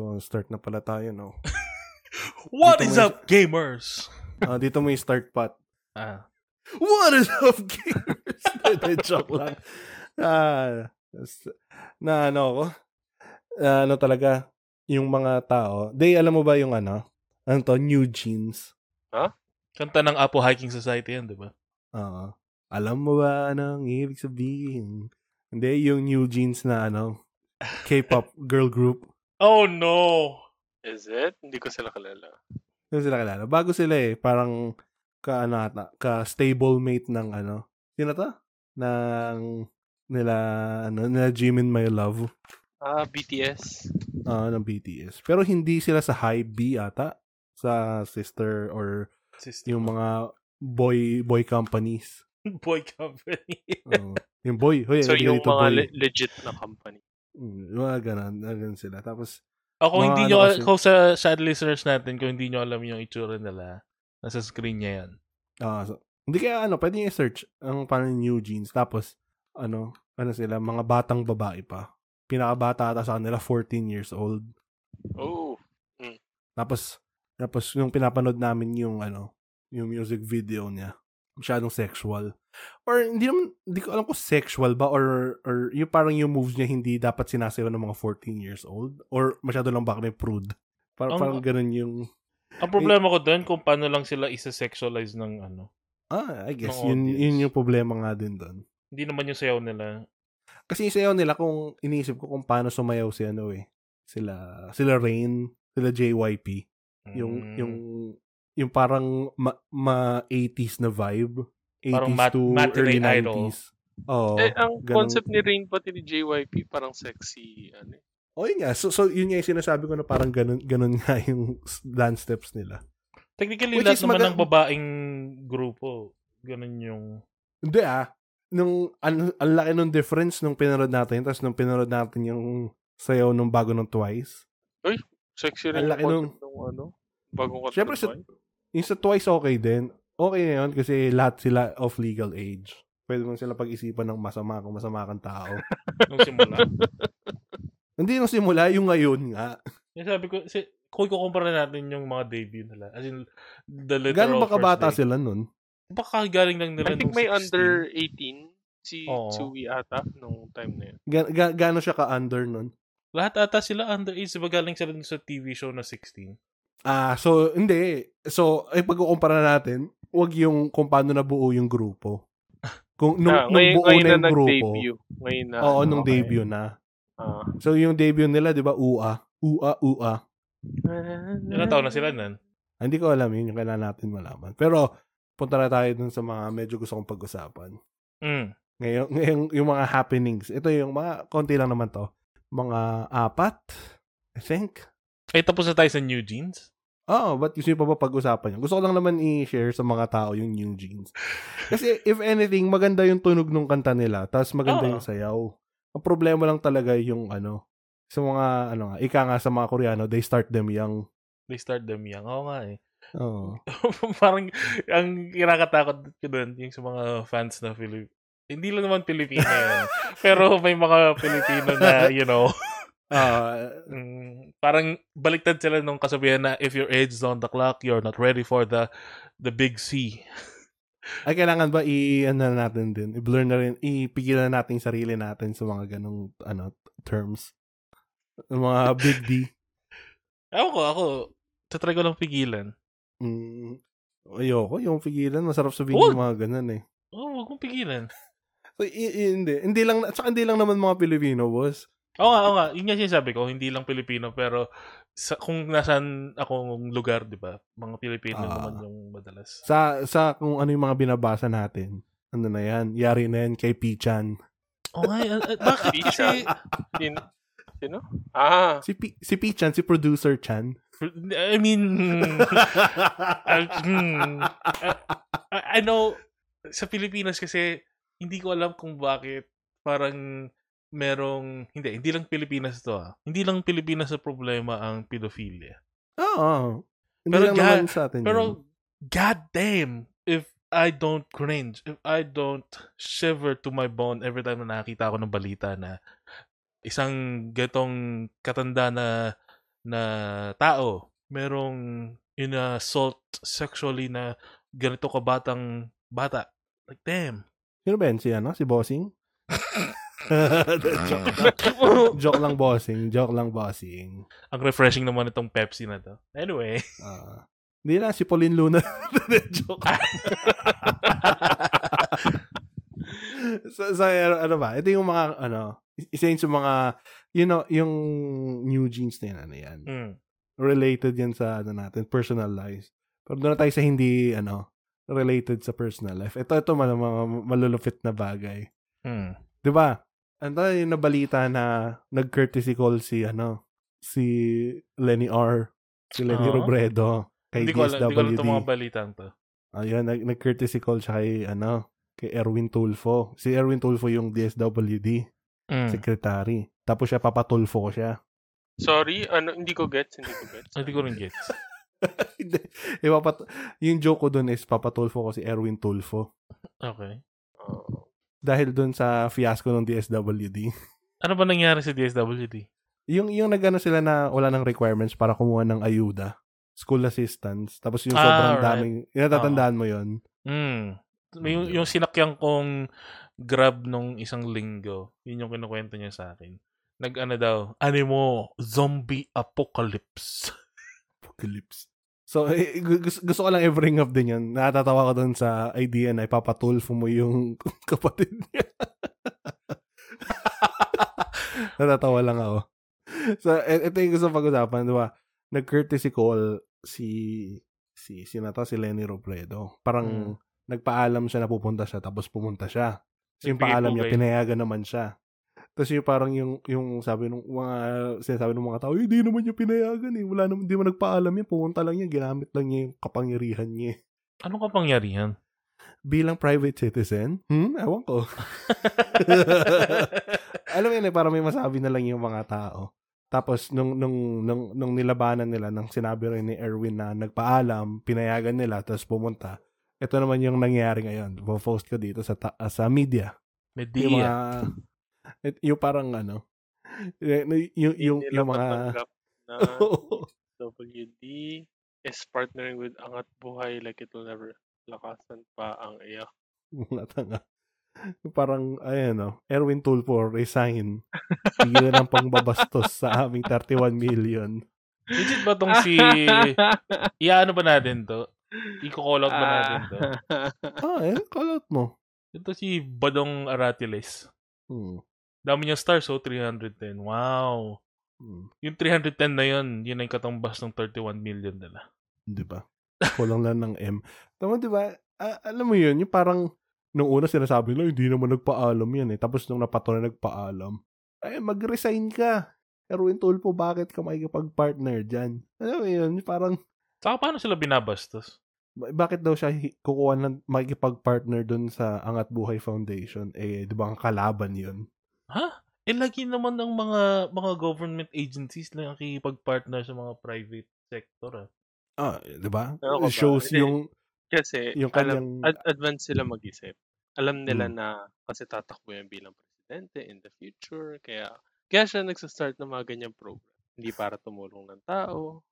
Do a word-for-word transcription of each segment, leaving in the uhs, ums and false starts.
So, start na pala tayo, no? What dito is up, y- gamers? Uh, dito may start pat. Ah. What is up, gamers? Joke lang. Ah, na ano ko? Uh, ano talaga? Yung mga tao. They, alam mo ba yung ano? Ano to? New Jeans. Huh? Kanta ng Apo Hiking Society yan, di ba? Oo. Uh, alam mo ba anong ibig sabihin? Hindi, yung New Jeans na ano? K-pop girl group. Oh no! Is it? Hindi ko sila kalala. Hindi ko sila kalala. Bago sila eh. Parang ka, ano, ka stablemate ng ano. Sino ta? Ng nila, ano, nila Jimin My Love. Ah, B T S. Ah, ng B T S. Pero hindi sila sa HYBE ata. Sa sister or sister. Yung mga boy boy companies. Boy company. Oh, yung boy. Hoy, so yung mga le- legit na company. Mm, mga ganun, ganun sila. Tapos, ako oh, hindi nyo, ano, ko sa sad listeners natin, kung hindi nyo alam yung itsura nila, nasa screen niya yan. Ah, uh, so, hindi kaya ano, pwede nyo i-search ang paano New Jeans. Tapos, ano, ano sila, mga batang babae pa. Pinakabata ata sa kanila, fourteen years old. Oh. Mm. Tapos, tapos nung pinapanood namin yung, ano, yung music video niya, masyadong sexual. Or hindi naman, hindi ko alam kung sexual ba or or yung parang yung moves niya hindi dapat sinasayaw ng mga fourteen years old or masyado lang baka may prude. Parang, ang, parang ganun yung... Ang problema eh, ko doon kung paano lang sila isa-sexualize ng ano. Ah, I guess. Yun, yun yung problema nga din doon. Hindi naman yung sayaw nila. Kasi yung sayaw nila kung iniisip ko kung paano sumayaw si ano eh. Sila, sila Rain, sila J Y P. Yung, mm. yung... Yung parang ma-, ma eighties na vibe. eighties parang mat- to mat- early idol. nineties. Oh, eh, ang ganun. Concept ni Rain pati ni J Y P parang sexy. Ano? Oh, yun nga. So, so yun nga yung sinasabi ko na parang ganun, ganun nga yung dance steps nila. Technically, lahat naman mag- ng babaeng grupo. Ganun yung... Hindi ah. Nung, ang, ang laki nung difference nung pinarod natin. Tapos nung pinarod natin yung sayaw nung bago nung Twice. Uy, sexy rin. Ang laki nung... nung ano? Bagong siyempre, sa, yung sa Twice okay din. Okay na yun kasi lahat sila of legal age. Pwede mong sila pag-isipan ng masama kung masama kang tao. Nung simula. Hindi nung simula, yung ngayon nga. Yung sabi ko, si, kung kukumpara natin yung mga debut nila. As in, the literal first bata day. Sila nun? Baka galing lang nila nung I think may sixteen. Under eighteen si oh. Tzuyu ata nung time na yun. Ga- ga- gano'n siya ka-under nun? Lahat ata sila under age. Diba galing sila sa T V show na sixteen? Ah, uh, so, hindi. So, ay, pag-uumpara natin, wag yung kung paano nabuo yung grupo. Kung, nung, ah, nung ngayon, buo ngayon na yung na grupo. Ngayon na. Oo, nung okay. Debut na. Ah. So, yung debut nila, di ba, U A. U A, U A. Ilang taon na sila nun? Ah, hindi ko alam yun. Yung kailangan natin malaman. Pero, punta na tayo dun sa mga medyo gusto kong pag-usapan. Mm. Ngayon, ngayon, yung mga happenings. Ito yung mga, konti lang naman to. Mga apat, I think. Ay, tapos na tayo sa New Jeans? Oo, oh, but gusto nyo pa ba pag-usapan yun? Gusto ko lang naman i-share sa mga tao yung New Jeans. Kasi if anything, maganda yung tunog ng kanta nila, tapos maganda oh. yung sayaw. Ang problema lang talaga yung ano, sa mga, ano nga, ika nga sa mga Koreano, they start them young. They start them young, oo nga eh. Oo. Oh. Parang, ang kinakatakot ko doon, yung sa mga fans na Filipino. Hindi lang naman Pilipino yun. Pero may mga Pilipino na, you know, Uh, mm, parang baliktad sila nung kasabihan na if your age is on the clock, you're not ready for the the big C. Ay, kailangan ba i-ano natin din? I-blur na rin, ipigilan natin yung sarili natin sa mga ganong ano, terms. Mga big D. Ewan ko, ako, tatry ko lang pigilan. Mm, ayoko, yung pigilan, masarap sabihin oh. yung mga ganon eh. Oo, oh, huwag mong pigilan. So, i- i- hindi. Hindi lang, tsaka hindi lang naman mga Pilipino, boss. Oo nga, oo nga. Yun nga sinasabi ko, hindi lang Pilipino, pero sa, kung nasaan akong lugar, di ba? Mga Pilipino uh, naman yung madalas. Sa, sa kung ano yung mga binabasa natin, ano na yan, yari na yan kay Pichan. Oo nga, bakit? Pichan? Sino? Ah. Si, P, si Pichan, si Producer Chan. I mean, I, I know, sa Pilipinas kasi, hindi ko alam kung bakit parang merong, hindi, hindi lang Pilipinas to ah. Hindi lang Pilipinas sa problema ang pedophilia. Oo. Oh, oh. Hindi pero lang God, naman sa atin. Pero, goddamn, if I don't cringe, if I don't shiver to my bone every time na nakakita ako ng balita na isang gatong katanda na na tao, merong in-assault sexually na ganito kabatang bata. Like, damn. Sino ba yan? Si, ano? Si Bossing? joke, lang. joke lang, Bossing. Joke lang, Bossing. Ang refreshing naman itong Pepsi na to. Anyway. Uh, hindi na, si Pauline Luna. Joke. so, so, ano ba? Ito yung mga, ano, isa yun sa mga, you know, yung New Jeans na yan, ano yan. Mm. Related yan sa, ano natin, personal lives. Pero doon na tayo sa hindi, ano, related sa personal life. Ito, ito, mal- mal- malulupit na bagay. Mm. Diba? Ano tayo yung nabalita na nag-courtesy call si, ano, si Leni R. Si Leni uh-huh. Robredo. Kay hindi D S W D. Ko, hindi ko lang itong mga balitang to. Ayun, nag- nag-courtesy call siya kay, ano, kay Erwin Tulfo. Si Erwin Tulfo yung D S W D. Mm. Secretary. Tapos siya, Papa Tulfo siya. Sorry, ano, hindi ko gets, hindi ko gets. Hindi ko rin gets. Yung joke ko dun is, Papa Tulfo ko si Erwin Tulfo. Okay. Uh... Dahil doon sa fiasco ng D S W D. Ano ba nangyari sa D S W D? Yung yung nagano sila na wala ng requirements para kumuha ng ayuda, school assistance, tapos yung ah, sobrang right. daming, natatandaan uh-huh. mo 'yon. Mm. Yung, yung sinakyan kong Grab nung isang linggo, yun yung kinukuwento niya sa akin. Nag-ano daw, animo zombie apocalypse. Apocalypse. So, eh, gusto, gusto ko lang i-bring up din yun. Natatawa ko dun sa idea na ipapatulfo mo yung kapatid niya. Natatawa lang ako. So, ito yung gusto pag-usapan, di ba? Nag-courtesy call si, si, si na to, si Leni Robredo. Parang, mm. nagpaalam siya na pupunta siya, tapos pumunta siya. So, yung paalam niya, pinayagan naman siya. Tapos yung parang yung, yung sabi ng mga, sinasabi ng mga tao, hindi naman niya pinayagan eh. Wala naman, hindi mo nagpaalam niya. Pumunta lang niya, ginamit lang niya yung kapangyarihan niya. Anong kapangyarihan? Bilang private citizen? Hmm? Ewan ko. Alam yun eh, parang may masabi na lang yung mga tao. Tapos nung, nung, nung, nung nilabanan nila, nang sinabi rin ni Erwin na nagpaalam, pinayagan nila, tapos pumunta. Ito naman yung nangyari ngayon. Post ko dito sa, ta- sa media. Media. Yung mga, It, yung parang ano yung, yung, yung mga na W D is partnering with Angat Buhay like it will never lakasan pa ang iya. Parang ayan o, Erwin Tulfo resign, bigyan ng pangbabastos sa aming thirty-one million. Legit ba tong si iano ba natin to? I-call out ba natin to? Ah eh, call out mo. Ito si Badong Aratiles. Hmm. Dami niyang stars, so three hundred ten. Wow. Hmm. Yung three hundred ten na yun, yun ay katumbas ng thirty-one million nila. Di ba? Kulang lang ng M. Tama, di ba? A- alam mo yun, yung parang, nung una sinasabi nila, hindi naman nagpaalam yan eh. Tapos nung napatunan nagpaalam, ay, mag-resign ka. Erwin Tulfo, bakit ka makikipag-partner dyan? Alam mo yun, parang... Saka paano sila binabastos? Bakit daw siya kukuha ng makikipag-partner dun sa Angat Buhay Foundation? Eh, di ba ang kalaban yun? Ha? Eh, lagi naman ang mga mga government agencies na nakikipag-partner sa mga private sector. Ah, ah di ba? It shows ba? Yung... Kasi, yung kanyang... alam, ad- advance sila mag-isip. Alam nila hmm. na kasi tatakbo yan bilang presidente in the future. Kaya, kaya siya nagsastart ng mga ganyang program. Hindi para tumulong ng tao.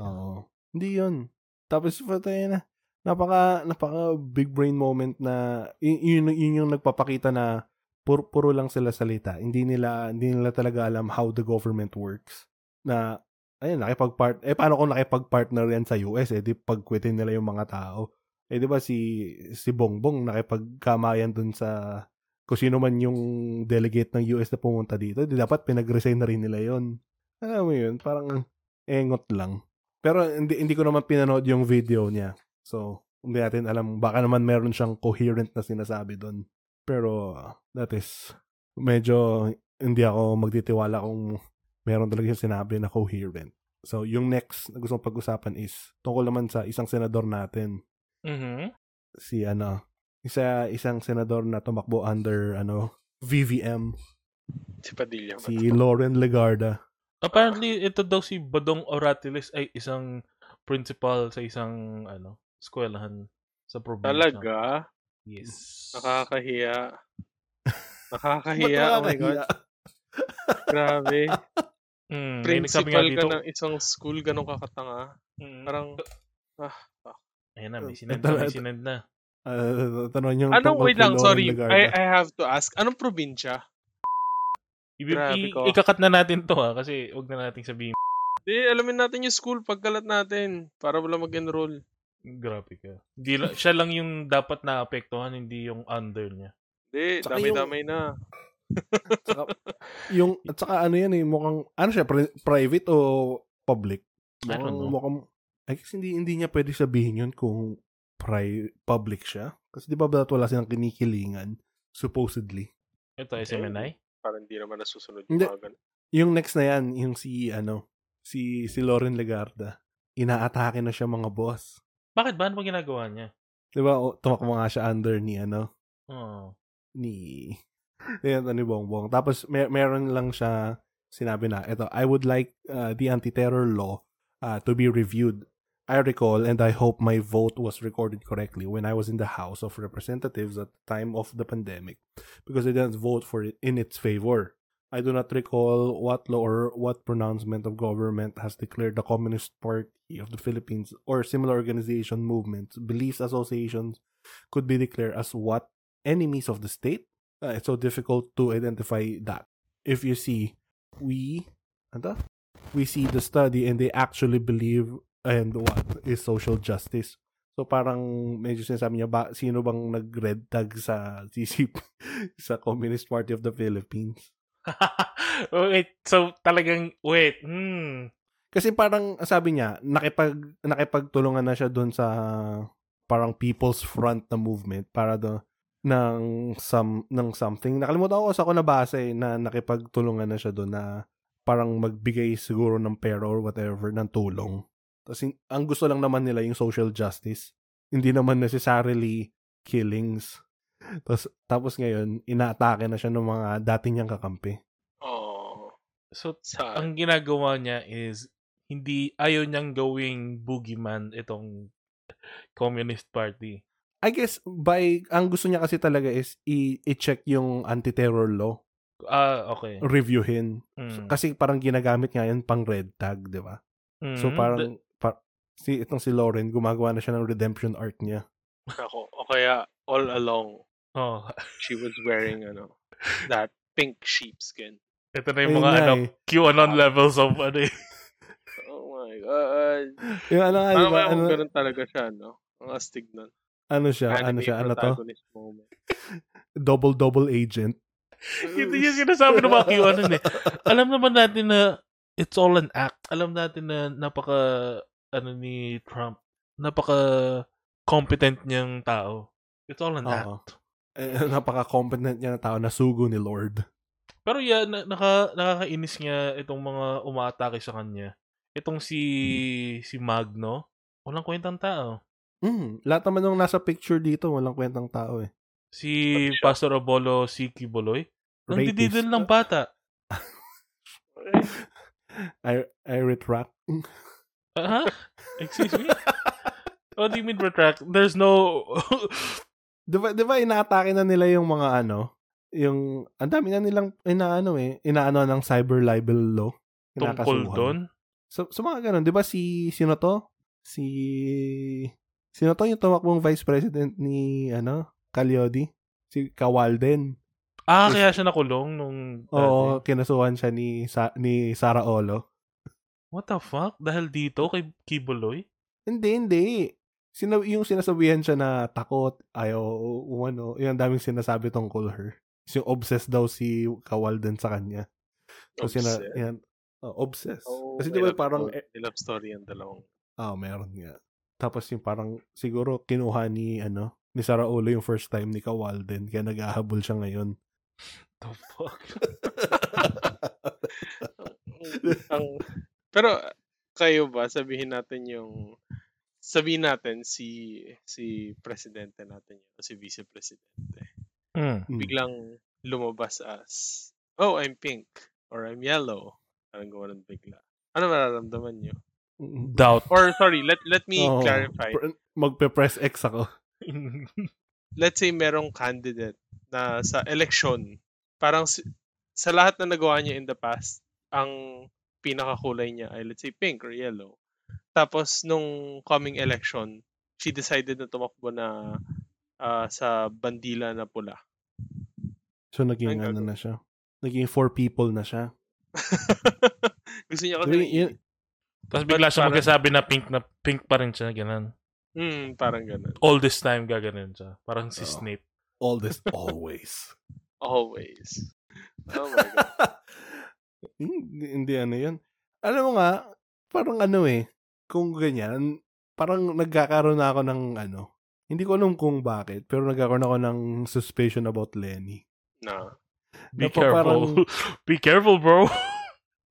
Oo. Hindi yun. Tapos, patay na. Napaka, napaka big brain moment na yun, yun yung nagpapakita na puro, puro lang sila salita. Hindi nila, hindi nila talaga alam how the government works. Na, ayun, nakipag-part, eh, paano kung nakipag-partner yan sa U S? Eh, di pagkwitin nila yung mga tao. Eh, di ba si, si Bongbong nakipagkamayan dun sa, kung sino man yung delegate ng U S na pumunta dito, di dapat pinag-resign na rin nila yun. Alam mo yun, parang engot lang. Pero hindi hindi ko naman pinanood yung video niya. So, hindi natin alam. Baka naman meron siyang coherent na sinasabi doon. Pero, uh, that is, medyo hindi ako magtitiwala kung meron talaga siyang sinabi na coherent. So, yung next na gusto kong pag-usapan is tungkol naman sa isang senador natin. Mm-hmm. Si ano, isa isang senador na tumakbo under ano V V M. Si Padilla. Si Loren Legarda. Apparently, ito daw si Badong Aratiles ay isang principal sa isang ano, eskwelahan sa probinsya. Talaga? Yes. Nakakahiya. Nakakahiya. Oh my God. Grabe. Mm, principal ka dito ng isang school, ganun kakatanga. Mm. Parang, ah, ah. Ayan na, may sinad na, may sinad na. Uh, tanong yung anong, wait lang, sorry, I, I have to ask, anong probinsya? I- ikakat na natin to ha, kasi huwag na natin sabihin. Hindi, alamin natin yung school, pagkalat natin, para wala mag-enroll. Grabe ka. Di, siya lang yung dapat naapektuhan, hindi yung under niya. Hindi, damay-damay yung... na. Tsaka, yung, at saka ano yan eh, mukhang, ano siya, pri- private o public? Mukhang, mukhang, I guess hindi, hindi niya pwede sabihin yun kung pri- public siya. Kasi di ba ba wala silang kinikilingan, supposedly? Ito, S M N I? Parang hindi naman nasusunod yung mga ganun. Yung next na yan, yung si, ano, si, si Loren Legarda, inaatake na siya mga boss. Bakit ba? Ano ginagawa niya? Diba, tumakbo nga siya under ni, ano? Oh. Ni, yan, ano, ni Bongbong. Tapos, may, meron lang siya sinabi na, eto, I would like uh, the anti-terror law uh, to be reviewed. I recall and I hope my vote was recorded correctly when I was in the House of Representatives at the time of the pandemic because I didn't vote for it in its favor. I do not recall what law or what pronouncement of government has declared the Communist Party of the Philippines or similar organization movements, beliefs, associations could be declared as what? Enemies of the state? Uh, it's so difficult to identify that. If you see, we, anda? we see the study and they actually believe and what is social justice. So parang medyo sinasabi niya, ba, sino bang nag-red tag sa sisip sa Communist Party of the Philippines? Wait, so talagang wait. Hmm. Kasi parang sabi niya, nakipag nakipagtulungan na siya doon sa parang People's Front na movement para do ng some ng something. Nakalimutan ko sa ako nabasa eh, na nakipagtulungan na siya doon na parang magbigay siguro ng pera or whatever ng tulong. Kasi ang gusto lang naman nila yung social justice. Hindi naman necessarily killings. Tapos, tapos ngayon, inaatake na siya ng mga dati niyang kakampi. Oh. So, sad. Ang ginagawa niya is, hindi, ayaw niyang gawing boogeyman itong Communist Party. I guess, by, ang gusto niya kasi talaga is, i- i-check yung anti-terror law. Ah, uh, okay. Reviewin. Mm. So, kasi parang ginagamit nga yan pang red tag, di ba? Mm. So, parang, The... par- si, itong si Lauren, gumagawa na siya ng redemption art niya. Ako, o kaya, all along, oh. She was wearing ano that pink sheepskin. Ito na yung mga ay, ano, ay. QAnon ah. levels of ano. Oh my God. Yung ano nga, ano, ano, ganun talaga siya, no? Ang astig nun. Ano siya, Anime ano siya, ano to? Double-double agent. Ito yung sinasabi ng mga QAnon eh. Alam naman natin na it's all an act. Alam natin na napaka, ano ni Trump, napaka competent niyang tao. It's all an uh-huh. act. Eh, napaka-competent niya na tao na sugo ni Lord. Pero yeah, na- naka- nakakainis niya itong mga umaatake sa kanya. Itong si hmm. si Magno, walang kwentang tao. Hmm. Lahat naman nung nasa picture dito, walang kwentang tao eh. Si Pastor Abolo, si Quiboloy, nandididil ng bata. I, I retract. Uh-huh. Excuse me? What do you mean retract? There's no... Diba, diba inaatake na nila yung mga ano, yung, ang dami na nilang inaano eh, inaano ng cyber libel law. Tungkol doon? So, so mga ganun, diba si, sino to? Si, sino to yung tumakbong vice president ni, ano, Calyodi? Si Kawalden. Ah, kaya siya nakulong nung... Oo, dati. Kinasuhan siya ni, sa, ni Sara Olo. What the fuck? Dahil dito kay Quiboloy? Hindi, hindi. Sino yung sinasabihan siya na takot, ayaw, ano, yung daming sinasabi tungkol her. Yung obsessed daw si Kawalden sa kanya. So, obsessed? Sina, yan, oh, obsessed. Oh, kasi di ba parang... May love story yung dalawang. Ah, oh, meron nga. Tapos yung parang, siguro, kinuha ni, ano, ni Sara Olo yung first time ni Kawalden, kaya nag-ahabol siya ngayon. The fuck? Pero, kayo ba, sabihin natin yung... Sabihin natin si si presidente natin yun, si vice presidente. Mm. Biglang lumabas as, oh, I'm pink or I'm yellow. Parang gawin bigla. Ano mararamdaman nyo? Doubt. Or sorry, let let me oh, clarify. Pr- magpe-press X ako. Let's say merong candidate na sa election, parang si, sa lahat na nagawa niya in the past, ang pinakakulay niya ay let's say pink or yellow. Tapos nung coming election, she decided na tumakbo na uh, sa bandila na pula. So naging ano na siya? Naging for people na siya? Gusto niya kasi... Wait, yun. Tapos bigla siya magkasabi na pink na pink pa rin siya, ganun. Mm, parang ganun. All this time gaganin siya. Parang si oh. Snape. All this, always. Always. Oh my God. hindi, hindi ano yun. Alam mo nga, parang ano eh, kung ganyan, parang nagkakaroon na ako ng ano, hindi ko alam kung bakit, pero nagkakaroon ako ng suspicion about Leni. Nah. Be na careful. Parang, Be careful, bro.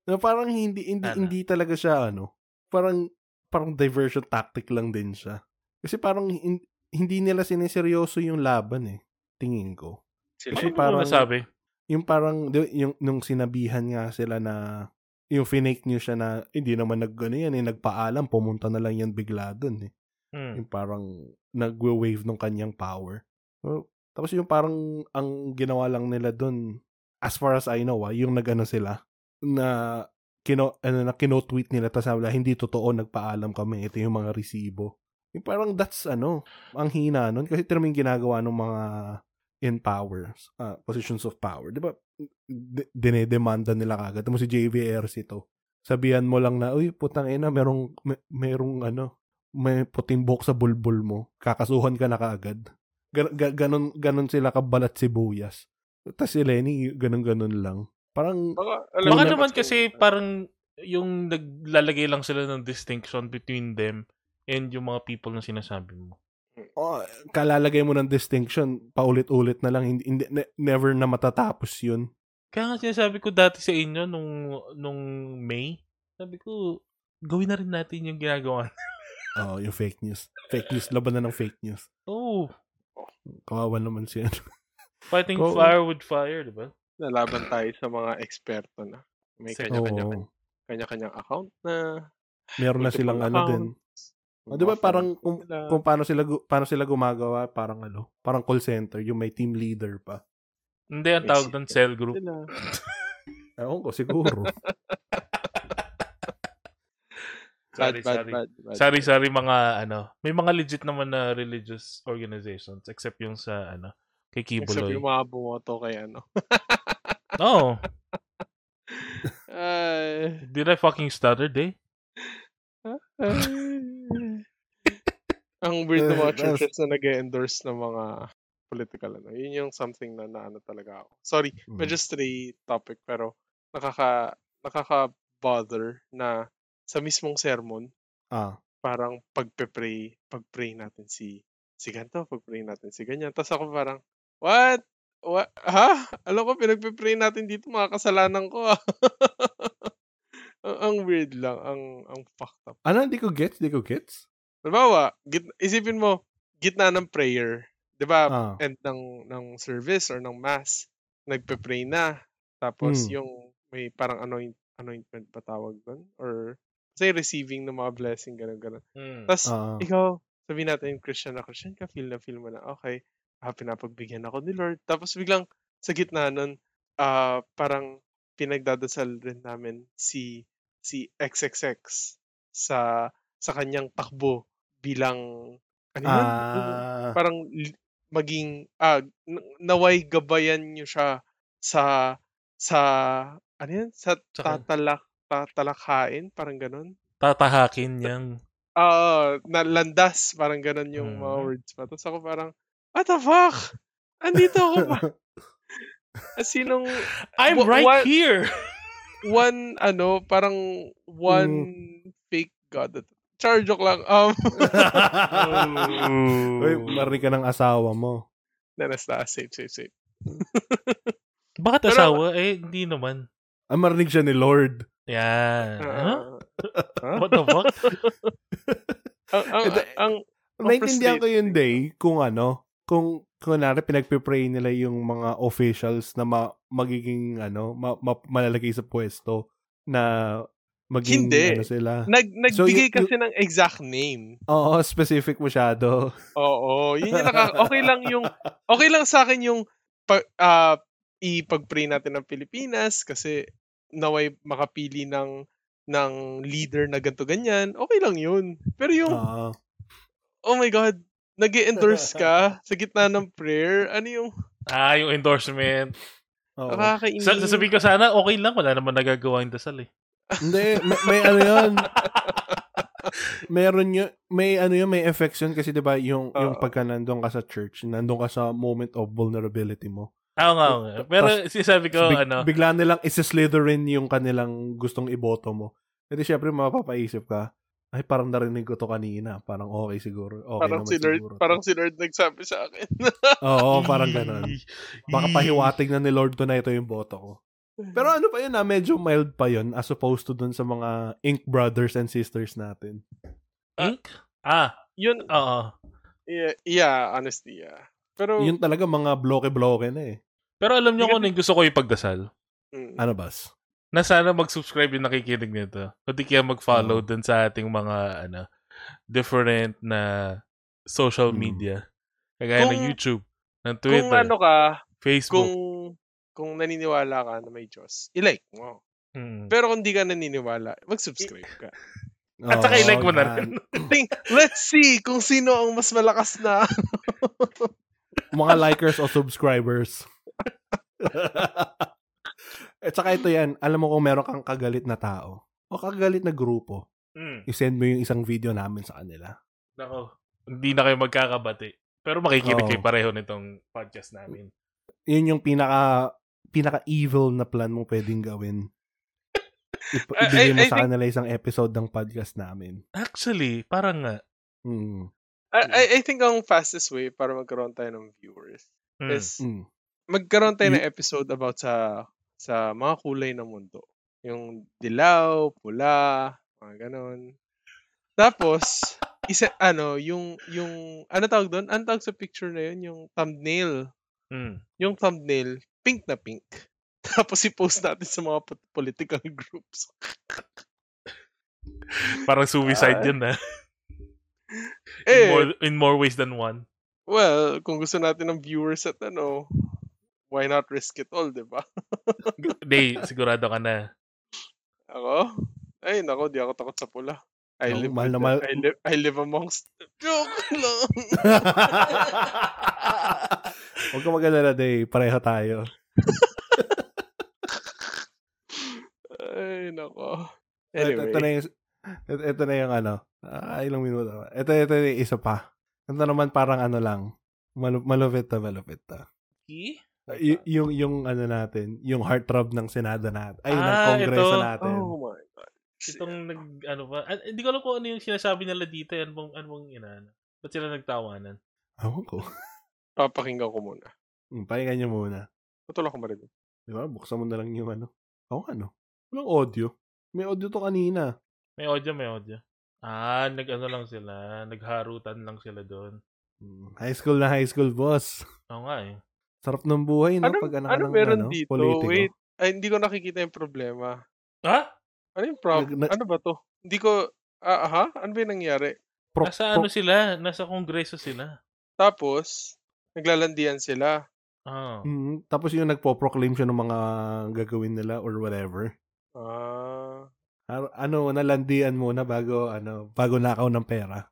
Na parang hindi hindi ano? Hindi talaga siya ano. Parang parang diversion tactic lang din siya. Kasi parang in, hindi nila sineseryoso yung laban eh, tingin ko. Kasi ano parang masabi? Yung parang yung nung sinabihan nga sila na yung fake news siya na hindi eh, naman nag-ano yan eh, nagpaalam, pumunta na lang yan bigla doon eh. Hmm. Yung parang nagwe-wave ng kanyang power. So, tapos yung parang ang ginawa lang nila doon as far as I know ah, yung nagano sila na kino ano na kino-tweet nila tapos sabi hindi totoo, nagpaalam kami, ito yung mga resibo. Yung parang that's ano, ang hina nun kasi terming ginagawa ng mga in power, uh, positions of power, di ba? D- dinedemanda nila kagad. Tamo si J V R C to. Sabihan mo lang na, uy, putang ina, merong may, merong ano, may puting buhok sa bulbul mo. Kakasuhan ka na kaagad. Gan- ga- ganon ganon sila kabalat sibuyas. Tapos si Leni, ganon-ganon lang. Parang baka, alam, baka naman kasi parang yung naglalagay lang sila ng distinction between them and yung mga people na sinasabi mo. Oh, kalalagay mo ng distinction paulit-ulit na lang, hindi, hindi never na matatapos 'yun. Kaya nga sinasabi ko dati sa inyo nung nung May, sabi ko gawin na rin natin yung ginagawa. Oh, yung fake news. Fake news, laban na ng fake news. Oh. Kawawa naman siya. Fighting Go. Fire with fire, di ba? Nalaban tayo sa mga eksperto na. May kanya-kanya, kanya-kanyang account na. Meron na silang ano din. O, diba parang kung, kung paano sila paano sila gumagawa, parang ano, parang call center, yung may team leader pa. Hindi, ang tawag doon, cell group. Ewan ko, siguro. Sorry, bad, sorry. Bad, bad, bad. Sorry, sorry, mga ano. May mga legit naman na religious organizations except yung sa ano, kay Quiboloy. Except yung mga bumoto kay ano. No. Uh, Did I fucking stutter, day? Ang weird na mga churches na nag-endorse ng mga political ano. Yun yung something na naano talaga ako. Sorry, hmm. medyo stray topic pero nakaka nakaka-bother na sa mismong sermon, ah. parang pagpe-pray, pag-pray natin si, si ganito, pag-pray natin si ganyan. Tapos ako parang, what? What? Ha? Alam ko, pinagpe-pray natin dito, mga kasalanan ko. ang, ang weird lang, ang ang fucked up. Ano? Hindi ko gets? Hindi ko gets? Halimbawa, git, isipin mo, gitna ng prayer, di ba? Ah. End ng, ng service or ng mass, nagpe-pray na. Tapos hmm. yung may parang anoint, anointment pa tawag doon? Or say receiving ng mga blessing, gano'n, gano'n. Mm. Tapos, uh, ikaw, sabihin natin, Christian na Christian ka, feel na feel mo na, okay, ah, pinapagbigyan ako ni Lord. Tapos biglang, sa gitna nun, uh, parang pinagdadasal rin namin si si X X X sa sa kanyang takbo bilang, ano yun? Uh, parang maging, ah, naway gabayan niyo siya sa, sa, ano yan? Sa tatalak, tatalakain, parang ganun. Tatahakin niyang... Oo, uh, nalandas, parang ganun yung hmm. mga words pa. Tapos ako parang, what the fuck? Andito ako pa. Sinong... I'm w- right one, here! One, ano, parang one mm. fake god. Char, joke lang. Um, Uy, marin ka ng asawa mo. Nanasta, safe, safe, safe. Bakit asawa? Pero, eh, hindi naman. Ah, marinig siya ni Lord. Yeah. Huh? Huh? What the fuck? ang, ang, ang, ang, naintindihan ko yung day kung ano, kung kunwari pinagpipray nila yung mga officials na ma, magiging ano, ma, ma, malalagay sa pwesto na maging hindi. Ano sila. Nag, nagbigay so, y- kasi y- ng exact name. Oo, specific masyado. Oo, yun yung naka, okay lang yung, okay lang sa akin yung ah, uh, ipag-pray natin ng Pilipinas kasi naway makapili ng ng leader na ganto ganyan, okay lang yun. Pero yung, uh, oh my God, nag-endorse ka sa gitna ng prayer, ano yung... Ah, yung endorsement. Oh. Sa- sasabihin ko sana, okay lang, wala naman nagagawa yung dasal eh. Hindi, may, may ano yun. Meron yun, may ano yun, may effects yun kasi diba yung, uh, yung pagka nandun ka sa church, nandun ka sa moment of vulnerability mo. Oo nga, oo nga. Pero sinasabi ko, big, ano... Bigla nilang isi-slitherin yung kanilang gustong iboto mo. Kasi syempre, mapapaisip ka, ay, parang narinig ko to kanina. Parang okay siguro. Okay parang, si Lord, siguro parang si Lord nagsabi sa akin. Oo, parang ganun. Baka pahiwatig na ni Lord to na ito yung boto ko. Pero ano pa yun, ah, medyo mild pa yun as opposed to dun sa mga Ink brothers and sisters natin. Uh, Ink? Ah, yun. Oo. Yeah, yeah, honestly, yeah. Pero yun talaga mga bloke-bloke na eh. Pero alam niyo kung ano yung gusto ko ipagdasal? Mm. Ano bas? Na sana mag-subscribe yung nakikinig nito. Kundi kaya mag-follow mm. dun sa ating mga ano different na social mm. media. Kagaya ng YouTube, ng Twitter, kung ano ka, Facebook. Kung, kung naniniwala ka na may Diyos, i-like mo. Mm. Pero kung di ka naniniwala, mag-subscribe ka. At saka oh, i-like mo na rin. Let's see kung sino ang mas malakas na. Mga likers o subscribers. At saka ito yan, alam mo kung meron kang kagalit na tao o kagalit na grupo, mm. i-send mo yung isang video namin sa kanila. Nako, hindi na kayo magkakabati. Pero makikinig oh. kayo pareho nitong podcast namin. Yun yung pinaka, pinaka-evil na plan mo pwedeng gawin. I- ibigay mo I, I sa think... kanila isang episode ng podcast namin. Actually, parang nga. Hmm. I, I think ang fastest way para magkaroon tayo ng viewers mm. is mm. magkaroon tayo ng episode about sa sa mga kulay ng mundo. Yung dilaw, pula, mga ganon. Tapos, isa, ano, yung, yung, ano tawag doon? Ano tawag sa picture na yun? Yung thumbnail. Mm. Yung thumbnail, pink na pink. Tapos i-post natin sa mga political groups. Parang suicide uh, yun, ha? In, eh, more, in more ways than one. Well, kung gusto natin ng viewers at ano, why not risk it all, diba? Day, sigurado ka na. Ako? Ay, nako, di ako takot sa pula. I, no, live, mahal na mahal. I, live, I live amongst... Joke lang! Huwag ka mag-alala, Day. Pareho tayo. Ay, nako. Anyway. Ito na yung... Ito na yung ano. Ah, ilang minuto. Ito, ito, ito, isa pa. Ito naman parang ano lang. Malu- malupit ta, malupit ta. Okay. Y- yung, yung ano natin, yung heartthrob ng Senado natin. Ay, ah, ng Kongreso ito. natin. Oh my God. Itong nag, ano ba? Hindi ko alam kung ano yung sinasabi nila dito. Ano bang, ano bang inaano? Ba't sila nagtawanan? Awang ko. Papakinggan ko muna. Hmm, pakinggan nyo muna. Patulak ko ba rin? Diba? Buksan mo na lang yung ano. Awang ano? Walang audio. May audio to kanina. May audio, may audio. Ah, nag-ano lang sila. Nagharutan lang sila doon. High school na high school, boss. Oo nga eh. Sarap ng buhay, no? Ano, pag anak ano ng, meron ano, dito? Politiko. Wait, ay, hindi ko nakikita yung problema. Ha? Ano yung problem? Nag, na, ano ba to? Hindi ko, ah, aha? Ano ba yung nangyari? Pro, Nasa pro, ano sila? Nasa kongreso sila. Tapos, naglalandian sila. Ah. Mm, tapos yung nagpo-proclaim siya ng mga gagawin nila or whatever. Ah. Ano, nalandian muna bago, ano, bago nakaw ng pera.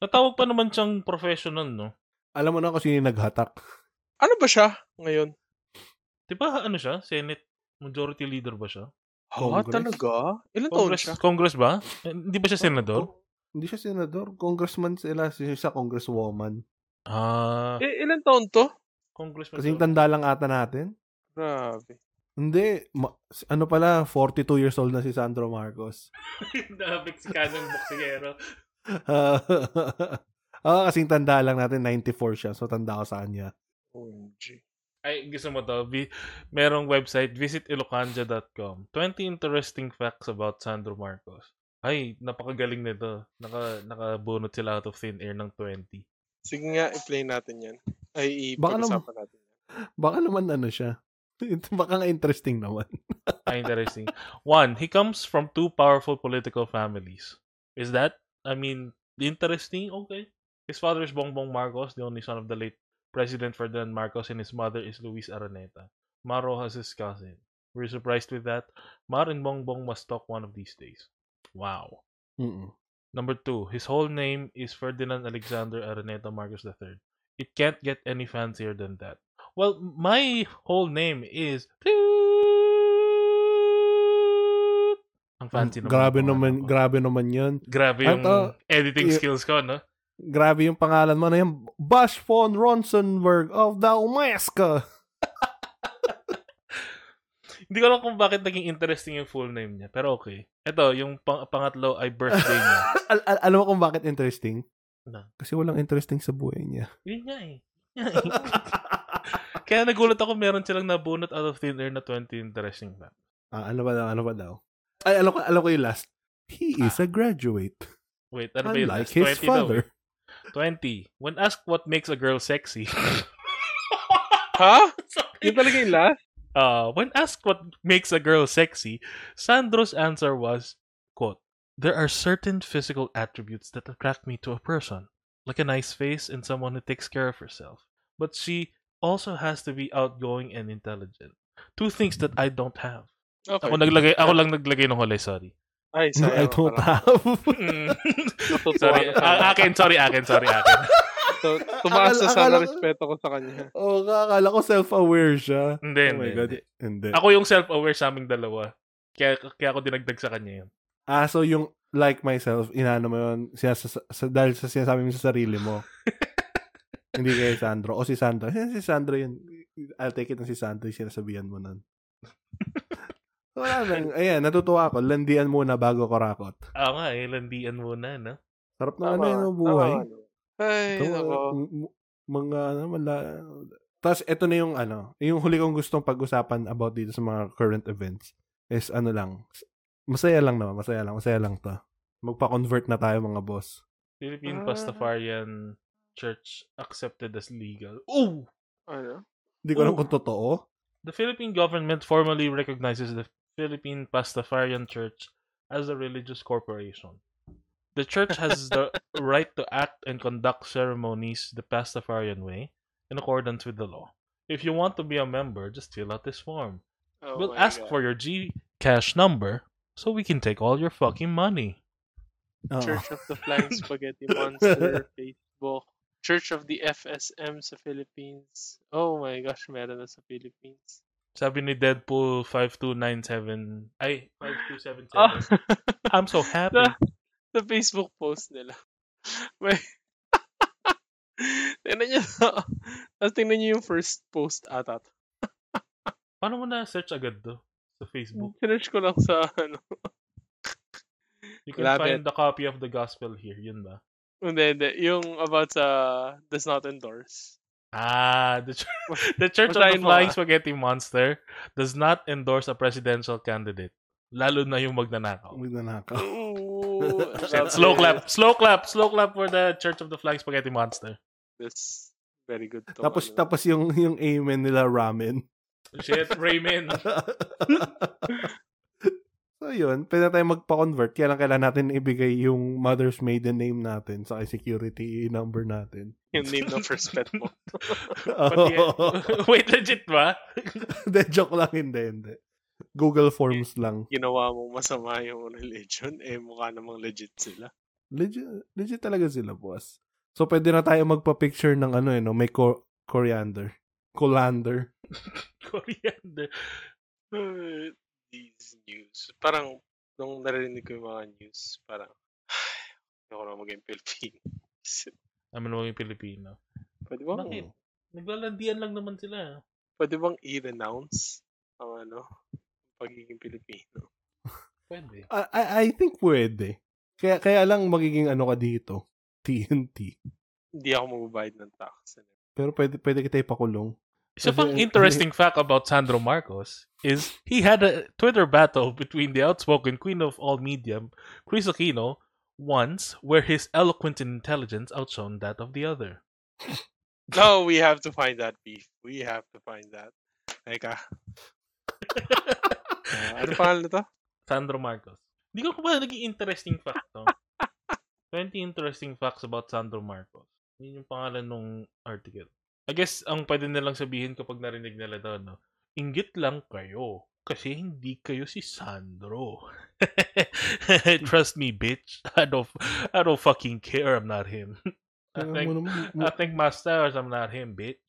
Natawag pa naman siyang professional, no? Alam mo na kasi naghatak. Ano ba siya ngayon? Di ba, ano siya? Senate Majority Leader ba siya? Congress? Ha, talaga? Ilan Congress, taon siya? Congress ba? Hindi ba siya senador? Oh, oh. Hindi siya senador. Congressman sila. Siya congresswoman. Ah. Eh, ilan taon to? Congressman. Kasi yung tanda lang ata natin. Grabe. Hindi. Ma- ano pala, forty-two years old na si Sandro Marcos. Nabik si Kanong Boksingero. Oo, kasing tanda lang natin, ninety-four siya. So, tanda ko sa kanya. O M G. Ay, gusto mo to. B- merong website, visit ilocanja dot com. twenty interesting facts about Sandro Marcos. Ay, napakagaling nito. Naka, nakabunot sila out of thin air ng twenty. Sige nga, i-play natin yan. Ay, i-pag-usapan natin yan. Baka naman ano siya. Baka nga interesting naman. Ah, interesting. One, he comes from two powerful political families. Is that, I mean, interesting? Okay. His father is Bongbong Marcos, the only son of the late President Ferdinand Marcos, and his mother is Luis Araneta. Maro has his cousin. We're surprised with that. Mar and Bongbong must talk one of these days. Wow. Mm-mm. Number two, his whole name is Ferdinand Alexander Araneta Marcos the third. It can't get any fancier than that. Well, my whole name is... Ang fancy naman. Grabe naman, ano, grabe naman yun. Grabe yung At, uh, editing y- skills ko, no? Grabe yung pangalan mo na yung Bash von Ronsenberg of Dalmasca. Hindi ko alam kung bakit naging interesting yung full name niya. Pero okay. Ito, yung pang- pangatlo ay birthday niya. Al- al- alam mo kung bakit interesting? Na. Kasi walang interesting sa buhay niya. Yun nga eh. Kaya nagulat ako, meron silang nabunot out of thin air na twenty interesting facts. Ah, ano ba daw? Ano ba daw? Ay, alam ko, alam ko yung last. He is ah. a graduate. Wait, ano ba yung last? Unlike his father. twenty. When asked what makes a girl sexy. Ha? Yun talaga yung last? Uh, when asked what makes a girl sexy, Sandro's answer was, quote, "There are certain physical attributes that attract me to a person, like a nice face and someone who takes care of herself. But she also has to be outgoing and intelligent. Two things that I don't have." Okay. Ako naglagay, ako lang naglagay ng huli, sorry. Ay, sorry. I don't have. Sorry, akin, sorry, akin, sorry, akin. So, tumaas na sana respeto ko sa kanya. Oo, oh, akala ko self-aware siya. Hindi, oh hindi. hindi. Ako yung self-aware sa aming dalawa. Kaya, kaya ako dinagdag sa kanya yun. Ah, so yung like myself, inaano mo yun, sinas- sa, dahil sa sinasabi mo sa sarili mo. Hindi kay Sandro. O si Sandro. Si Sandro yun. I'll take it na si Sandro yung sinasabihan mo nun. Wala lang. Ayan, natutuwa ko. Landian muna bago ko rakot. Oo nga eh. Landian muna, no? Sarap na ano yung buhay. Ay, ito, ako. M- mga, ano, wala. Tapos, ito na yung, ano, yung huli kong gustong pag-usapan about dito sa mga current events is, ano lang, masaya lang naman. Masaya lang. Masaya lang to. Magpa-convert na tayo, mga boss. Philippine ah. Pastafarian Church accepted as legal. Oh! Ano? Hindi ko alam kung totoo. The Philippine government formally recognizes the Philippine Pastafarian Church as a religious corporation. The church has the right to act and conduct ceremonies the Pastafarian way in accordance with the law. If you want to be a member, just fill out this form. Oh, we'll ask God. For your GCash number so we can take all your fucking money. Oh. Church of the Flying Spaghetti Monster Facebook. Church of the F S M sa Philippines. Oh my gosh, meron na sa Philippines. Sabi ni Deadpool five two nine seven. Ay, five two seven seven. Oh. I'm so happy. The, the Facebook post nila. Wait. Tingnan nyo. Tapos tingnan nyo yung first post atat. Paano mo na-search agad do? Sa Facebook? Search ko lang sa ano. You can Love find it. The copy of the gospel here. Yun ba? Hindi, hindi. Yung about sa uh, does not endorse. Ah, the, ch- the Church of the Flying Spaghetti Monster does not endorse a presidential candidate. Lalo na yung magnanakaw. Magnanakaw. Slow clap. Slow clap. Slow clap for the Church of the Flying Spaghetti Monster. That's very good. Talk, tapos ano. Tapos yung, yung amen nila, ramen. Shit, ramen. So yun, pwede tayo magpa-convert. Kaya lang kailangan natin ibigay yung mother's maiden name natin sa security number natin. Yung name ng first pet mo. Wait, legit ba? De, joke lang, hindi, hindi. Google Forms y- lang. Ginawa mong masama yung religion, eh mukha namang legit sila. Legit, legit talaga sila, boss. So pwede na tayo magpa-picture ng ano eh, no? May cor- coriander. Colander. Coriander. These news. Parang, nung narinig ko yung mga news, parang, hindi ako na maging Pilipino. Naman na maging Pilipino. Pwede bang, bakit? Naglalandian lang naman sila. Pwede bang i-renounce ang ano, pagiging Pilipino? Pwede. I, I, I think pwede. Kaya, kaya lang magiging ano ka dito. T N T. Hindi ako magbabayad ng tax. Pero pwede, pwede kita ipakulong. So, an interesting fact about Sandro Marcos is he had a Twitter battle between the outspoken queen of all media, Cris Aquino, once, where his eloquence and intelligence outshone that of the other. No, we have to find that beef. We have to find that. Teka. uh, ano pangalan nito? Sandro Marcos. Hindi ko pa naging interesting fact to. twenty interesting facts about Sandro Marcos. Yun yung pangalan ng article. I guess, ang pwede nilang sabihin kapag narinig nila ito, no? Inggit lang kayo. Kasi hindi kayo si Sandro. Trust me, bitch. I don't, I don't fucking care. I'm not him. I think, I think my stars, I'm not him, bitch.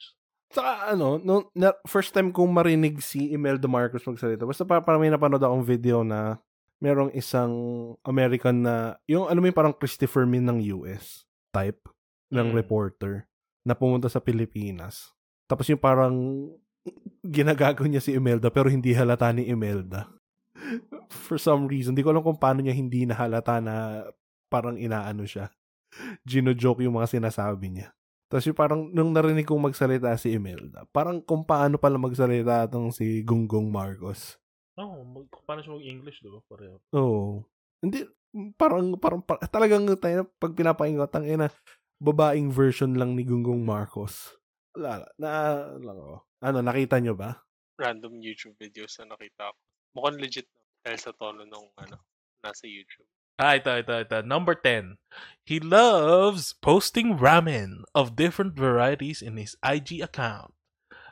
Saka ano, no, first time kong marinig si Imelda Marcos magsalita. Basta parang para may napanood akong video na merong isang American na, yung ano may parang Christopher Min ng U S type ng mm. reporter na pumunta sa Pilipinas. Tapos yung parang ginagago niya si Imelda pero hindi halata ni Imelda. For some reason, di ko alam kung paano niya hindi nahalata na parang inaano siya. Gino-joke yung mga sinasabi niya. Tapos parang nung narinig kong magsalita si Imelda, parang kung paano pala magsalita itong si Gonggong Marcos. Oo, oh, kung paano siya mag-English, diba? Pareho. Oo. Oh. Hindi, parang, parang, parang talagang tayo, pag pinapakinggan, tangina, babaeng version lang ni Gonggong Marcos. Wala, na, lang ako. Ano, nakita nyo ba? Random YouTube videos na nakita ko. Mukhang legit dahil sa tono nung, ano, nasa YouTube. Ah, ito, ito, ito. Number ten. He loves posting ramen of different varieties in his I G account.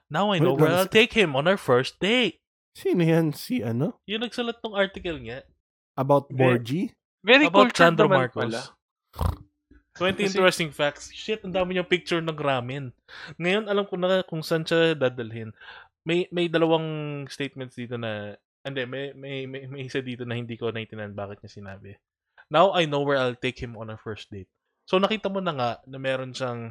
Now I know Wait, where I'll si- take him on our first date. Sino yan? Si ano? Yung nagsalat ng article niya. About Borgie? Very About cultured Sandro Marcos. twenty interesting facts. Shit, ang dami niyang picture ng ramen. Ngayon, alam ko na kung saan siya dadalhin. May may dalawang statements dito na... Hindi, may, may, may, may isa dito na hindi ko naitinan bakit niya sinabi. Now I know where I'll take him on our first date. So nakita mo na nga na meron siyang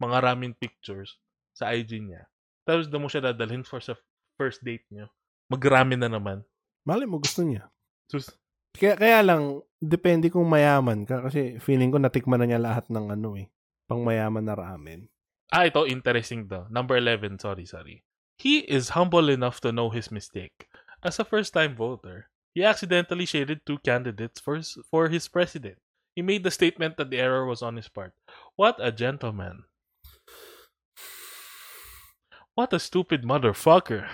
mga ramen pictures sa I G niya. Tapos doon mo siya dadalhin for sa first date niyo. Mag-ramen na naman. Mali mo gusto niya. Sus- kaya, kaya lang, depende kung mayaman ka. Kasi feeling ko natikman na niya lahat ng ano eh. Pang mayaman na ramen. Ah, ito interesting daw. Number eleven, sorry, sorry. He is humble enough to know his mistake. As a first-time voter, he accidentally shaded two candidates for, for his president. He made the statement that the error was on his part. What a gentleman. What a stupid motherfucker.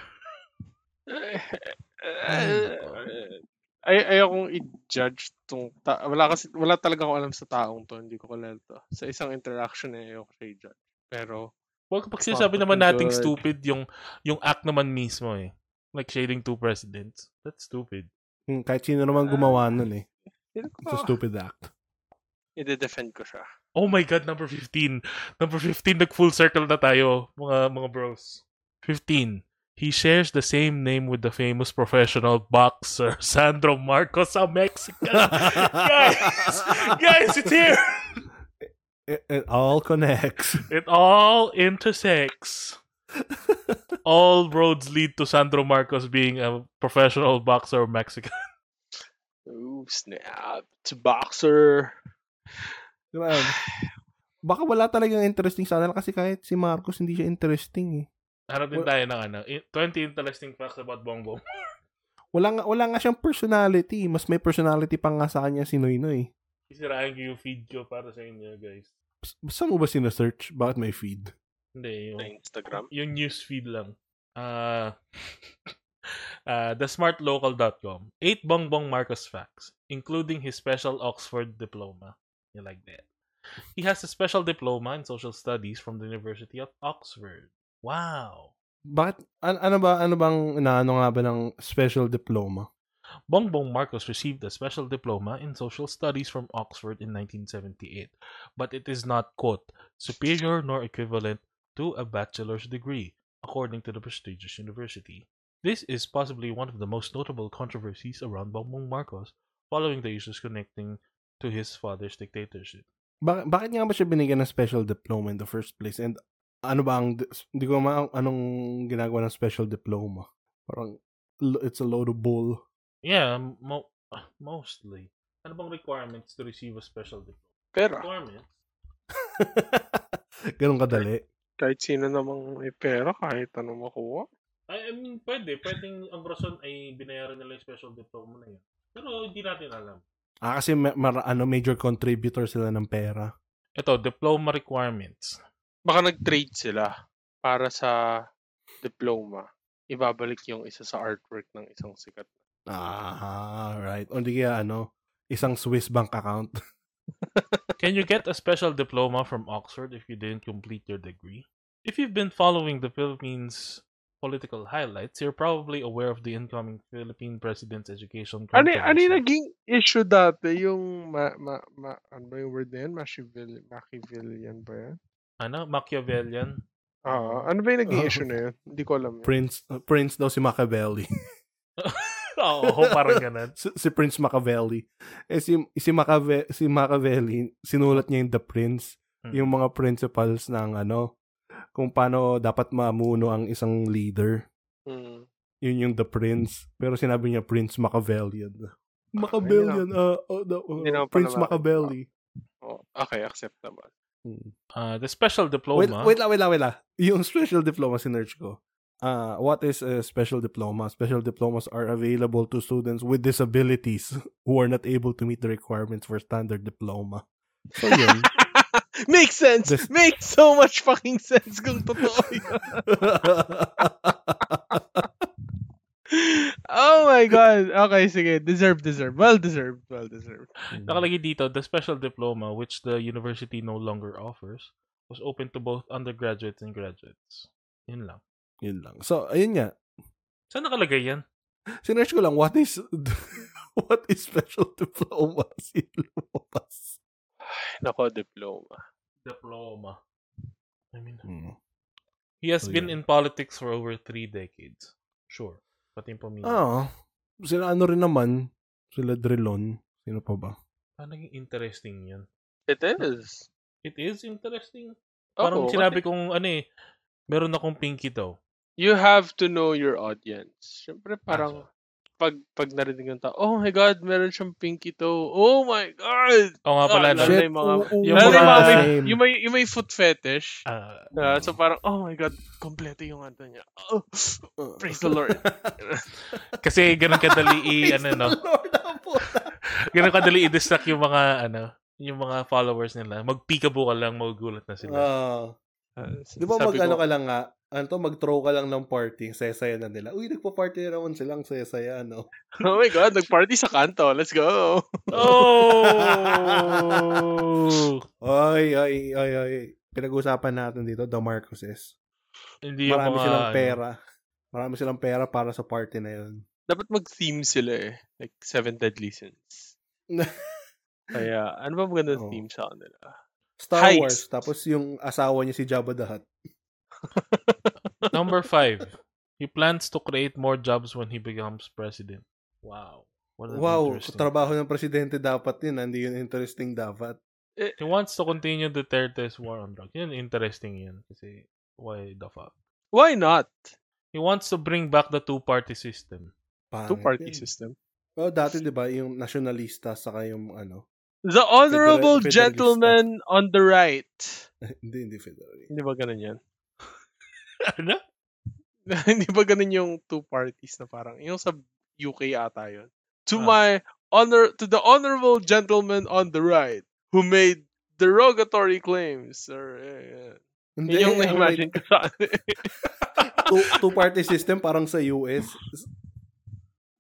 Ay, ayokong i-judge tong ta- wala kasi wala talaga akong alam sa taong to, hindi ko kilala to. Sa isang interaction eh ayoko siya i-judge. Pero wag pag sinasabi naman nating stupid yung yung act naman mismo eh. Like shading two presidents. That's stupid. Hmm, kahit sino naman gumawa nun eh. It's a stupid act. I-defend ko siya. Oh my God, number fifteen. Number fifteen, nag-full circle na tayo, mga mga bros. fifteen. He shares the same name with the famous professional boxer, Sandro Marcos, a Mexican. Guys, guys, it's here. It, it all connects. It all intersects. All roads lead to Sandro Marcos being a professional boxer or Mexican. Ooh, snap. It's a boxer. Baka wala talagang interesting sana kasi kahit si Marcos hindi siya interesting eh. Harap din tayo ng ano, twenty interesting facts about Bongbong. Wala nga, wala nga siyang personality. Mas may personality pa nga sa kanya si Noynoy. Isirahin ko yung feed ko para sa inyo guys. Saan mo ba sinasearch? Bakit may feed? Hindi, yung, Instagram. Yung newsfeed lang. Uh, uh, the smart local dot com. Eight Bongbong Marcos facts, including his special Oxford diploma. You like that? He has a special diploma in social studies from the University of Oxford. Wow. But an- ano ba ano bang inaano nga ba ng special diploma? Bongbong Marcos received a special diploma in social studies from Oxford in nineteen seventy-eight, but it is not quote superior nor equivalent to a bachelor's degree, according to the prestigious university. This is possibly one of the most notable controversies around Bongbong Marcos, following the issues connecting to his father's dictatorship. Bak- bakit nga ba siya binigyan ng special diploma in the first place? And ano ba ang, hindi ko ma- anong ginagawa ng special diploma? Parang, it's a load of bull. Yeah, mo- mostly. Ano bang requirements to receive a special diploma? Pera. Requirements? Ganun kadali. Kahit sino namang may pera, kahit anong makuha. I mean, pwede. Pwedeng ang rason ay binayaran nila yung special diploma na yun. Pero hindi natin alam. Ah, kasi ma- ma- ano, major contributor sila ng pera. Ito, diploma requirements. Baka nag-trade sila para sa diploma. Ibabalik yung isa sa artwork ng isang sikat. Ah, right. O hindi kaya ano, isang Swiss bank account. Can you get a special diploma from Oxford if you didn't complete your degree? If you've been following the Philippines political highlights, you're probably aware of the incoming Philippine President's Education Conference. Ano yung naging issue dati? Yung, ma, ma, ma, ano ba yung word na yun? Machiavellian ba yan? Ano? Machiavellian? Oo. Uh, ano ba yung naging uh, issue na yun? Hindi ko alam. Prince uh, Prince daw si Machiavelli. Oo, parang ganun. si, si Prince Machiavelli. Eh, si, si, Machiavelli, si Machiavelli, sinulat niya yung The Prince, hmm. yung mga principles ng ano, kung paano dapat mamuno ang isang leader. Mm. Yun yung The Prince. Pero sinabi niya, Prince Machiavellian. Machiavellian. Uh, oh, the, uh, Prince Machiavelli. Oh, okay, acceptable. Mm. Uh, the special diploma. Wait, wait la, wait la, wait la. Yung special diploma, sinerch ko. Uh, what is a special diploma? Special diplomas are available to students with disabilities who are not able to meet the requirements for standard diploma. So yun. Makes sense. This... Makes so much fucking sense kung totoo yun. Oh my God. Okay, sige. Deserved, deserved. Well deserved, well deserved. Mm-hmm. Nakalagay dito, the special diploma, which the university no longer offers, was open to both undergraduates and graduates. Yun lang. Yun lang. So, ayun nga. Saan nakalagay yan? Sinerch ko lang, what is what is special diploma? Sinupas. Nako, diploma. Diploma. I mean, hmm. he has so, been yeah. in politics for over three decades. Sure. Pati yung pamilya. Oo. Sila ano rin naman. Sila Drilon. Sino pa ba? Ah, naging interesting yan. It is. It is interesting. Parang oh, sinabi it... kong ano eh, meron akong pinky daw. You have to know your audience. Siyempre parang ah, so. Pag, pag narinig ng tao, oh my God, meron siyang pinky toe. Oh my God! Oo oh, nga pala. Ah, yung mga, oh, oh, yung, mga, yung, mga may, yung, may, yung may foot fetish. Uh, uh, so parang, oh my God, kompleto yung ano niya. Oh, praise the Lord. Kasi ganun kadali i- ano, no? Ganun kadali i-distract yung mga, ano, yung mga followers nila. Mag-peekaboo ka lang, magugulat na sila. Uh, uh, Di ba mag-ano ko, ka lang nga? Ano to, mag-throw ka lang ng party, sesaya na nila. Uy, nagpa-party na naman silang sesaya, no? Oh my God, nag-party sa kanto. Let's go! Oh! Ay, ay, ay, ay. Pinag-usapan natin dito, the Marcoses. Hindi Marami mga, silang pera. Marami silang pera para sa party na yun. Dapat mag-theme sila eh. Like, Seven Deadly Sins. Kaya, ano ba magandang oh. theme sa kanila? Star Heights. Wars, tapos yung asawa niya si Jabba the Hutt. Number five, he plans to create more jobs when he becomes president. Wow. Wow, trabaho ng presidente dapat yun, hindi yun interesting dapat. He wants to continue Duterte's war on drugs. Yun, interesting yun. Kasi, why the fuck? Why not? He wants to bring back the two-party system. Pangit two-party yun. System? Well, dati diba, yung nationalista, saka yung ano, the honorable Federal, gentleman on the right. Hindi, hindi federalist. Hindi ba ganun yan? Ano? Hindi ba ganun yung two parties na parang yung sa U K ata yun? To ah. my honor, to the honorable gentleman on the right who made derogatory claims. Or, yeah, yeah. Hindi, yung eh, na-imagine ko sa two, two-party system parang sa U S.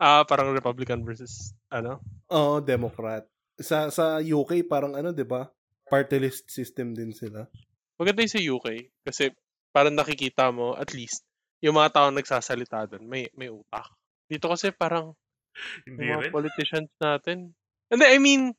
Ah, parang Republican versus ano? Oo, oh, Democrat. Sa sa U K parang ano, 'di ba? Party list system din sila. Maganda 'yung sa U K kasi parang nakikita mo at least 'yung mga tao nagsasalita doon, may may utak. Dito kasi parang hindi mga rin. Politicians natin. And I mean,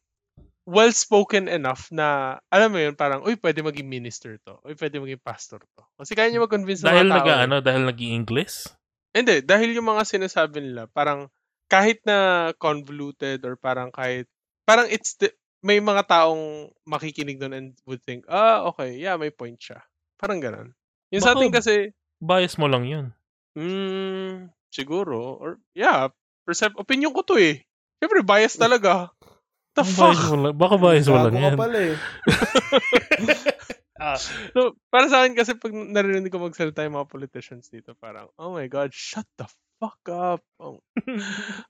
well spoken enough na alam mo 'yun, parang uy, pwede maging minister 'to. Uy, pwede maging pastor 'to. Kasi kaya niya mag-convince ng mga tao. Dahil nag-ano, dahil nag-i-English? Hindi, dahil 'yung mga sinasabi nila, parang kahit na convoluted or parang kahit parang it's the, may mga taong makikinig doon and would think, ah, okay, yeah, may point siya. Parang ganun. Yung baka sa atin kasi... bias mo lang yun. Hmm, siguro. Or, yeah, percept, opinion ko to eh. Siyempre, bias talaga. The fuck? Bias lang, baka bias mo lang yan. Baka pala eh. ah, so, para sa akin kasi pag narinig ko magsalita yung mga politicians dito, parang, oh my God, shut the fuck. Fuck up. Oh.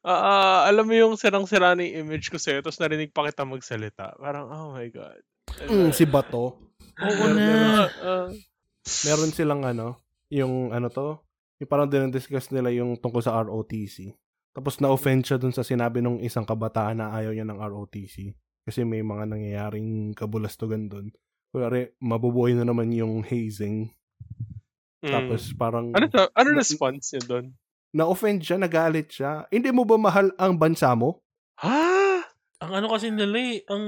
uh, alam mo yung sirang-sira na yung image ko sa'yo tapos narinig pa kita magsalita. Parang, oh my God. Mm, si Bato. Oo na. Uh, meron silang ano, yung ano to, yung parang dinadiscuss nila yung tungkol sa R O T C. Tapos na-offend siya dun sa sinabi ng isang kabataan na ayaw niya ng R O T C. Kasi may mga nangyayaring kabulastugan dun. Kunwari, mabubuhay na naman yung hazing. Mm. Tapos parang... Ano, ta- ano na- response niya doon? Na-offend siya, nagalit siya. Hindi mo ba mahal ang bansa mo? Ha? Ang ano kasi nila eh, ang,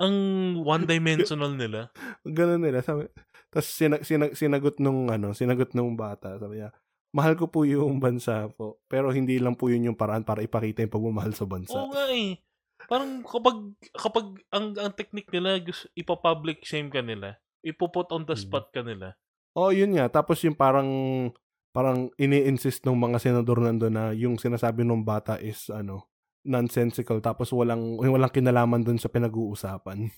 ang one-dimensional nila. Ganun nila. Sabi, tapos sinag- sinag- sinagot nung ano, sinagot nung bata. Sabi niya, mahal ko po yung bansa po. Pero hindi lang po yun yung paraan para ipakita yung pagmamahal sa bansa. Oo nga eh. Parang kapag, kapag ang, ang technique nila, gusto, ipapublic shame ka nila. Ipuput on the spot ka nila. Oo, oh, yun nga. Tapos yung parang, parang ini-insist ng mga senador nandun na yung sinasabi ng bata is ano, nonsensical. Tapos walang, walang kinalaman dun sa pinag-uusapan.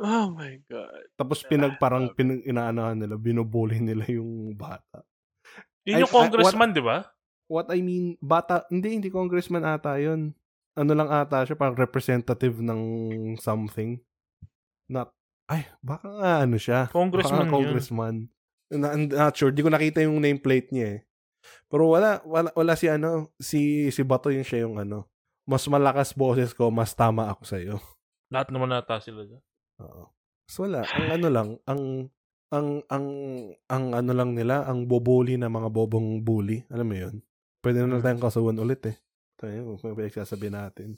Oh my God. Tapos pinag, parang pinag, inaanahan nila, binubully nila yung bata. Yun yung congressman, di ba? What I mean, bata, hindi, hindi congressman ata yun. Ano lang ata siya, parang representative ng something. Not, ay, baka nga ano siya. Congressman, congressman. I'm not sure. Di ko nakita yung nameplate niya eh. Pero wala, wala, wala si ano, si, si Bato yung siya yung ano. Mas malakas boses ko, mas tama ako sa'yo. Lahat naman nata sila dyan. Oo. So wala, ang ano lang, ang... ang ang ang ano lang nila, ang boboli na mga bobong bully. Alam mo yun? Pwede na lang tayong kasuhan ulit eh. Tayo, kung may sasabihin natin.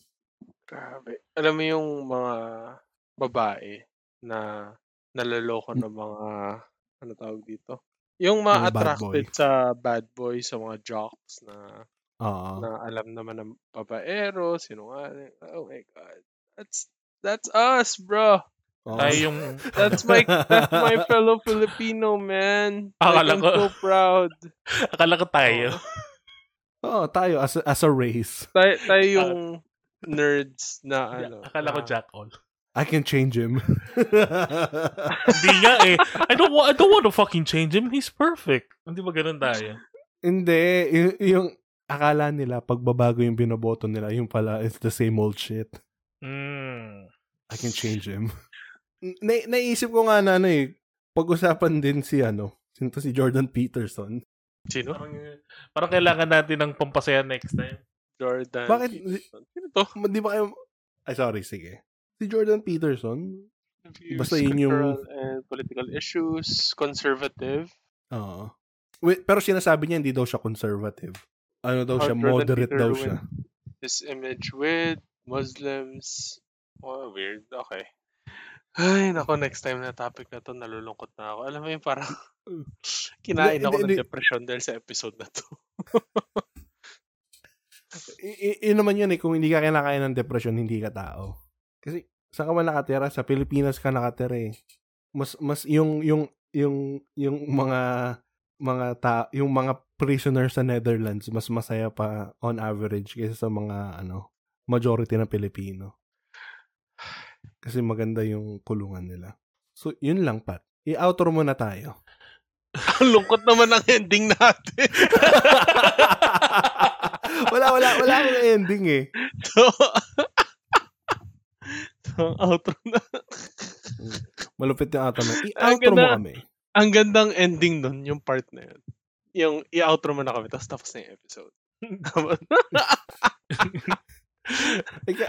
Grabe. Alam mo yung mga babae na nalaloko ng mga, ano tawag dito? Yung mga attracted bad sa bad boys, sa mga jocks na uh-huh. na alam naman ng babaero, sinungaling. Oh my God. That's, that's us, bro. Oh. Yung... That's my that's my fellow Filipino, man. Like, I'm so proud. Akala ko tayo. Oo, oh, tayo as a, as a race. Tay, tayo yung nerds na ano. Akala ko Jack All. I can change him. Hindi nga eh. I don't, I don't want to fucking change him. He's perfect. Hindi ba ganun tayo? Hindi. Y- yung akala nila, pagbabago yung binoboto nila, yung pala, it's the same old shit. Mm. I can change him. Na- naisip ko nga na ano eh, pag-usapan din si ano, sinto si Jordan Peterson. Sino? Parang, parang kailangan natin ng pampasaya next time. Jordan Bakit? Peterson. Sino to? Di ba kayo... Ay, sorry, sige. Si Jordan Peterson, views, basta yun yung... and political issues, conservative. Oo. Uh, pero sinasabi niya, hindi daw siya conservative. Ano daw siya, Jordan moderate Peter daw siya. His image with Muslims. Oh, weird. Okay. Ay, nako, next time na topic na to, nalulungkot na ako. Alam mo yung parang kinain ako ng depression dahil sa episode na to. Yun naman yun eh, kung hindi ka kinakain ng depression, hindi ka tao. Kasi saan ka man nakatira? Sa Pilipinas ka nakatira eh. Mas, mas yung, yung, yung, yung mga, mga, ta, yung mga prisoners sa Netherlands, mas masaya pa on average kaysa sa mga, ano, majority na Pilipino. Kasi maganda yung kulungan nila. So, yun lang, Pat. I-outro muna tayo. Ang lungkot naman ang ending natin. wala, wala, wala akong ending eh. So, so outro na. Malupit yung outro na. I-outro mo kami. Ang gandang ending nun, yung part na yun. Yung i-outro mo na kami, tapos tapos na yung episode.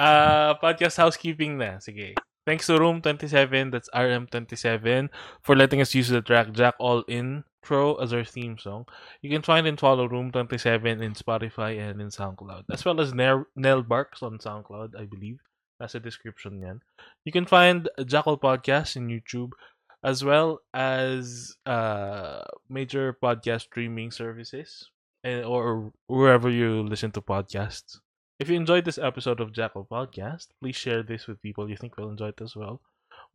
Uh, podcast housekeeping na. Sige. Thanks to Room twenty-seven, that's R M twenty-seven, for letting us use the track Jack All Intro as our theme song. You can find and follow Room twenty-seven in Spotify and in SoundCloud, as well as Nel, Nel Barks on SoundCloud, I believe. That's the description yan. You can find Jack All Podcast in YouTube, as well as uh, major podcast streaming services, and, or wherever you listen to podcasts. If you enjoyed this episode of Jackal Podcast, please share this with people you think will enjoy it as well.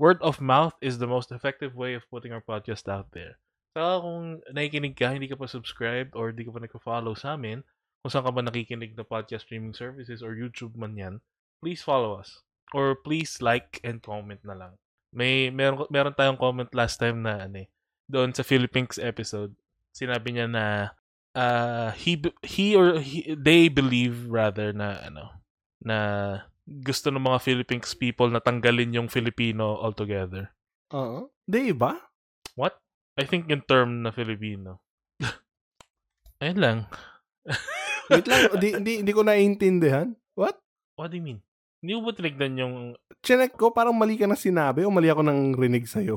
Word of mouth is the most effective way of putting our podcast out there. So, kung nakikinig ka, hindi ka pa subscribed or hindi ka pa nagka-follow sa amin, kung saan ka ba nakikinig na podcast streaming services or YouTube man yan, please follow us. Or please like and comment na lang. May, meron, meron tayong comment last time na ano, doon sa Philippines episode. Sinabi niya na Uh, he he or he, they believe rather na ano na gusto ng mga Philippines people na tanggalin yung Filipino altogether. Oo. Uh-huh. They ba? What? I think yung term na Filipino. Ayun lang. Wait lang. Di, di, di ko naiintindihan. What? What do you mean? Hindi ko ba tinignan yung... Chinek ko, parang mali ka na sinabi o mali ako nang rinig sa'yo?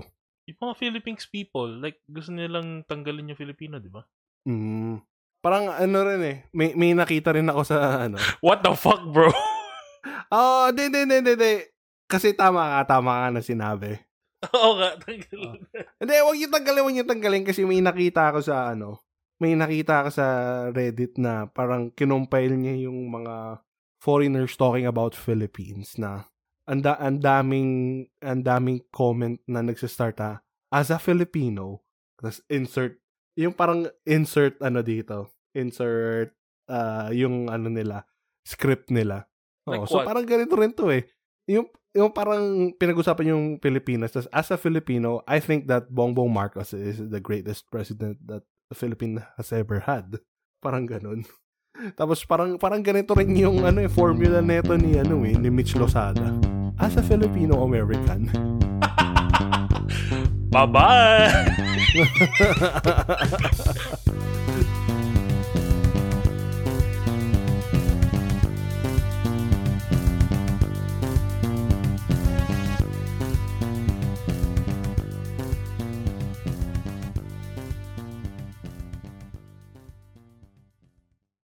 yung mga Philippines people, like, gusto nilang tanggalin yung Filipino, di ba? Mm. Parang ano rin eh, may, may nakita rin ako sa ano. What the fuck, bro? Oh, di, di, di, di. Kasi tama ka, tama ka na sinabi. Oo nga, tanggalin. Hindi, oh. Huwag yung tanggalin, huwag yung tanggalin kasi may nakita ako sa ano, may nakita ako sa Reddit na parang kinompile niya yung mga foreigners talking about Philippines na ang anda, daming ang daming comment na nagsa-start ha, as a Filipino, tapos insert yung parang insert ano dito, insert uh, yung ano nila, script nila. Like oh, so parang ganito rin to eh. Yung yung parang pinag-usapan yung Pilipinas, tapos as a Filipino, I think that Bongbong Marcos is the greatest president that the Philippines has ever had. Parang ganun. Tapos parang parang ganito rin yung ano eh, formula neto ni ano eh, ni Mitch Lozada. As a Filipino American. Bye-bye.